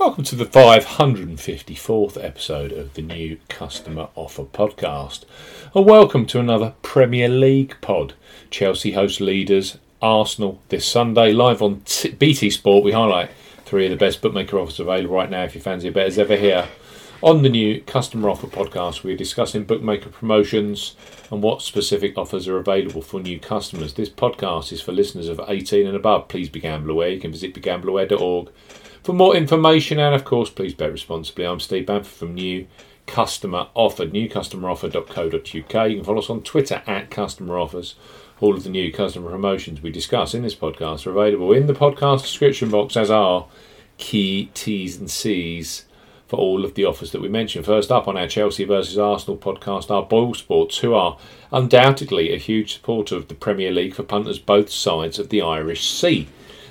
Welcome to the 554th episode of the New Customer Offer podcast, and welcome to another Premier League pod. Chelsea host leaders Arsenal this Sunday, live on BT Sport. We highlight three of the best bookmaker offers available right now if you fancy a bet as ever here. On the New Customer Offer podcast, we're discussing bookmaker promotions and what specific offers are available for new customers. This podcast is for listeners of 18 and above. Please be Gamble Aware. You can visit begambleaware.org for more information, and of course, please bet responsibly. I'm Steve Bamford from New Customer Offer, newcustomeroffer.co.uk. You can follow us on Twitter at Customer Offers. All of the new customer promotions we discuss in this podcast are available in the podcast description box, as are key T's and C's for all of the offers that we mentioned. First up on our Chelsea versus Arsenal podcast are Boyle Sports, who are undoubtedly a huge supporter of the Premier League for punters both sides of the Irish Sea.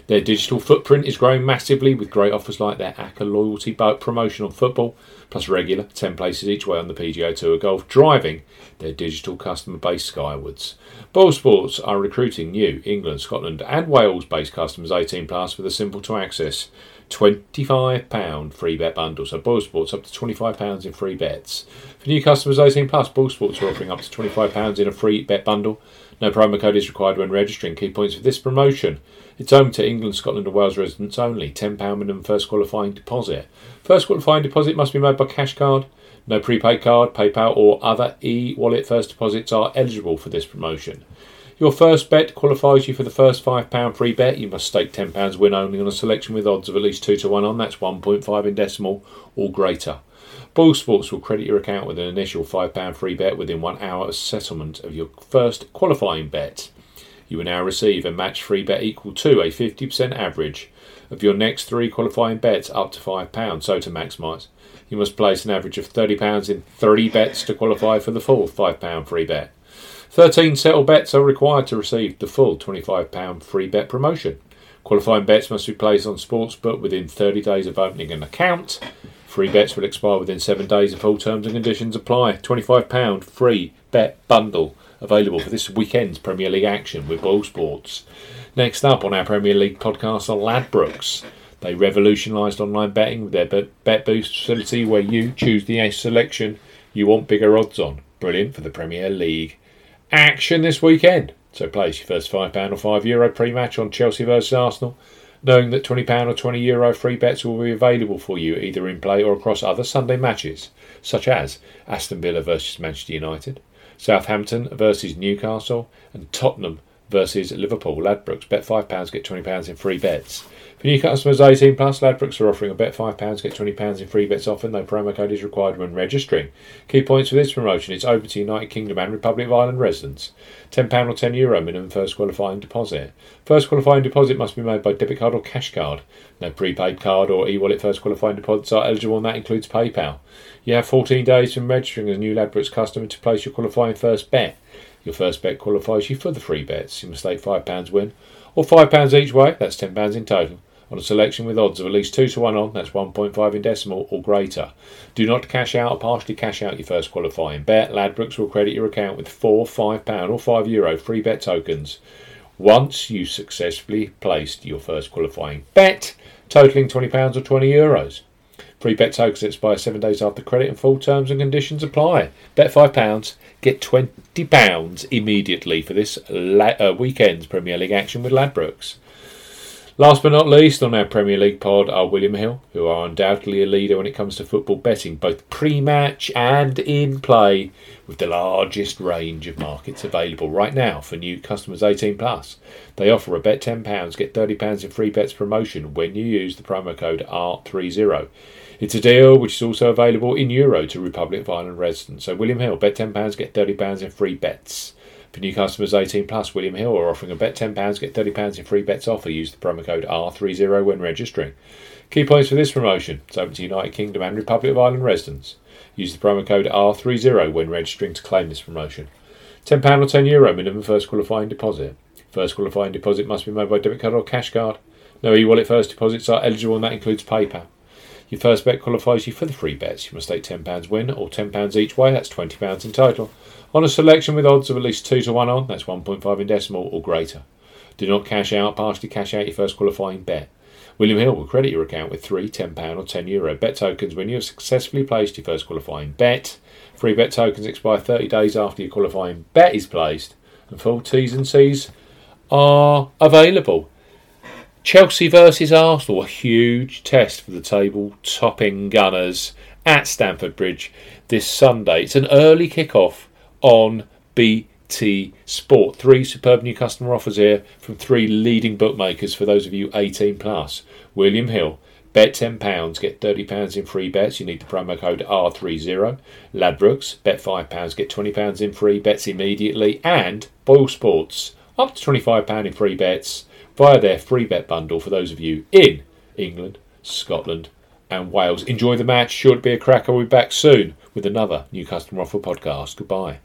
Their digital footprint is growing massively with great offers like their ACCA loyalty boat promotion on football, plus regular 10 places each way on the PGO Tour golf, driving their digital customer base skywards. Boyle Sports are recruiting new England, Scotland and Wales-based customers 18 plus with a simple-to-access £25 free bet bundle. So Boyle Sports up to £25 in free bets. For new customers 18 plus, Boyle Sports are offering up to £25 in a free bet bundle. No promo code is required when registering. Key points for this promotion: it's open to England, Scotland and Wales residents only. £10 minimum first qualifying deposit. First qualifying deposit must be made by cash card. No prepaid card, PayPal or other e-wallet first deposits are eligible for this promotion. Your first bet qualifies you for the first £5 free bet. You must stake £10 win only on a selection with odds of at least 2-1 on. That's 1.5 in decimal or greater. Boyle Sports will credit your account with an initial £5 free bet within 1 hour of settlement of your first qualifying bet. You will now receive a match free bet equal to a 50% average of your next three qualifying bets up to £5. So to maximise, you must place an average of £30 in 30 bets to qualify for the fourth £5 free bet. 13 settle bets are required to receive the full £25 free bet promotion. Qualifying bets must be placed on Sportsbook within 30 days of opening an account. Free bets will expire within 7 days and full terms and conditions apply. £25 free bet bundle available for this weekend's Premier League action with Boyle Sports. Next up on our Premier League podcast are Ladbrokes. They revolutionised online betting with their Bet Boost facility where you choose the selection you want bigger odds on. Brilliant for the Premier League action this weekend. So place your first £5 or €5 pre-match on Chelsea versus Arsenal, knowing that £20 or €20 free bets will be available for you either in play or across other Sunday matches, such as Aston Villa versus Manchester United, Southampton versus Newcastle and Tottenham versus Liverpool. Ladbrokes, bet £5, get £20 in free bets. For new customers 18 plus, Ladbrokes are offering a bet £5, get £20 in free bets offer. No promo code is required when registering. Key points for this promotion: it's open to United Kingdom and Republic of Ireland residents. £10 or €10 minimum first qualifying deposit. First qualifying deposit must be made by debit card or cash card. No prepaid card or e-wallet first qualifying deposits are eligible, and that includes PayPal. You have 14 days from registering as a new Ladbrokes customer to place your qualifying first bet. Your first bet qualifies you for the free bets. You must stake £5 win or £5 each way, that's £10 in total, on a selection with odds of at least 2-1 on, that's 1.5 in decimal or greater. Do not cash out or partially cash out your first qualifying bet. Ladbrokes will credit your account with 4, £5 or €5 free bet tokens once you successfully placed your first qualifying bet, totalling £20 or €20. Free bet tokens expire 7 days after credit and full terms and conditions apply. Bet £5, get £20 immediately for this weekend's Premier League action with Ladbrokes. Last but not least on our Premier League pod are William Hill, who are undoubtedly a leader when it comes to football betting, both pre-match and in play, with the largest range of markets available right now for new customers 18 plus. They offer a bet £10, get £30 in free bets promotion when you use the promo code R30. It's a deal which is also available in euro to Republic of Ireland residents. So William Hill, bet £10, get £30 in free bets. For new customers 18 plus, William Hill are offering a bet £10, get £30 in free bets offer. Use the promo code R30 when registering. Key points for this promotion: it's open to United Kingdom and Republic of Ireland residents. Use the promo code R30 when registering to claim this promotion. £10 or €10 minimum first qualifying deposit. First qualifying deposit must be made by debit card or cash card. No e-wallet first deposits are eligible, and that includes PayPal. Your first bet qualifies you for the free bets. You must stake £10 win or £10 each way, that's £20 in total, on a selection with odds of at least 2-1 on, that's 1.5 in decimal or greater. Do not cash out, partially cash out your first qualifying bet. William Hill will credit your account with three £10 or €10 bet tokens when you have successfully placed your first qualifying bet. Free bet tokens expire 30 days after your qualifying bet is placed, and full T's and C's are available. Chelsea versus Arsenal, a huge test for the table-topping Gunners at Stamford Bridge this Sunday. It's an early kick-off on BT Sport. Three superb new customer offers here from three leading bookmakers for those of you 18 plus. William Hill, bet £10, get £30 in free bets. You need the promo code R30. Ladbrokes, bet £5, get £20 in free bets immediately. And Boyle Sports, up to £25 in free bets via their free bet bundle for those of you in England, Scotland and Wales. Enjoy the match. Sure to be a cracker. We'll be back soon with another New Customer Offer podcast. Goodbye.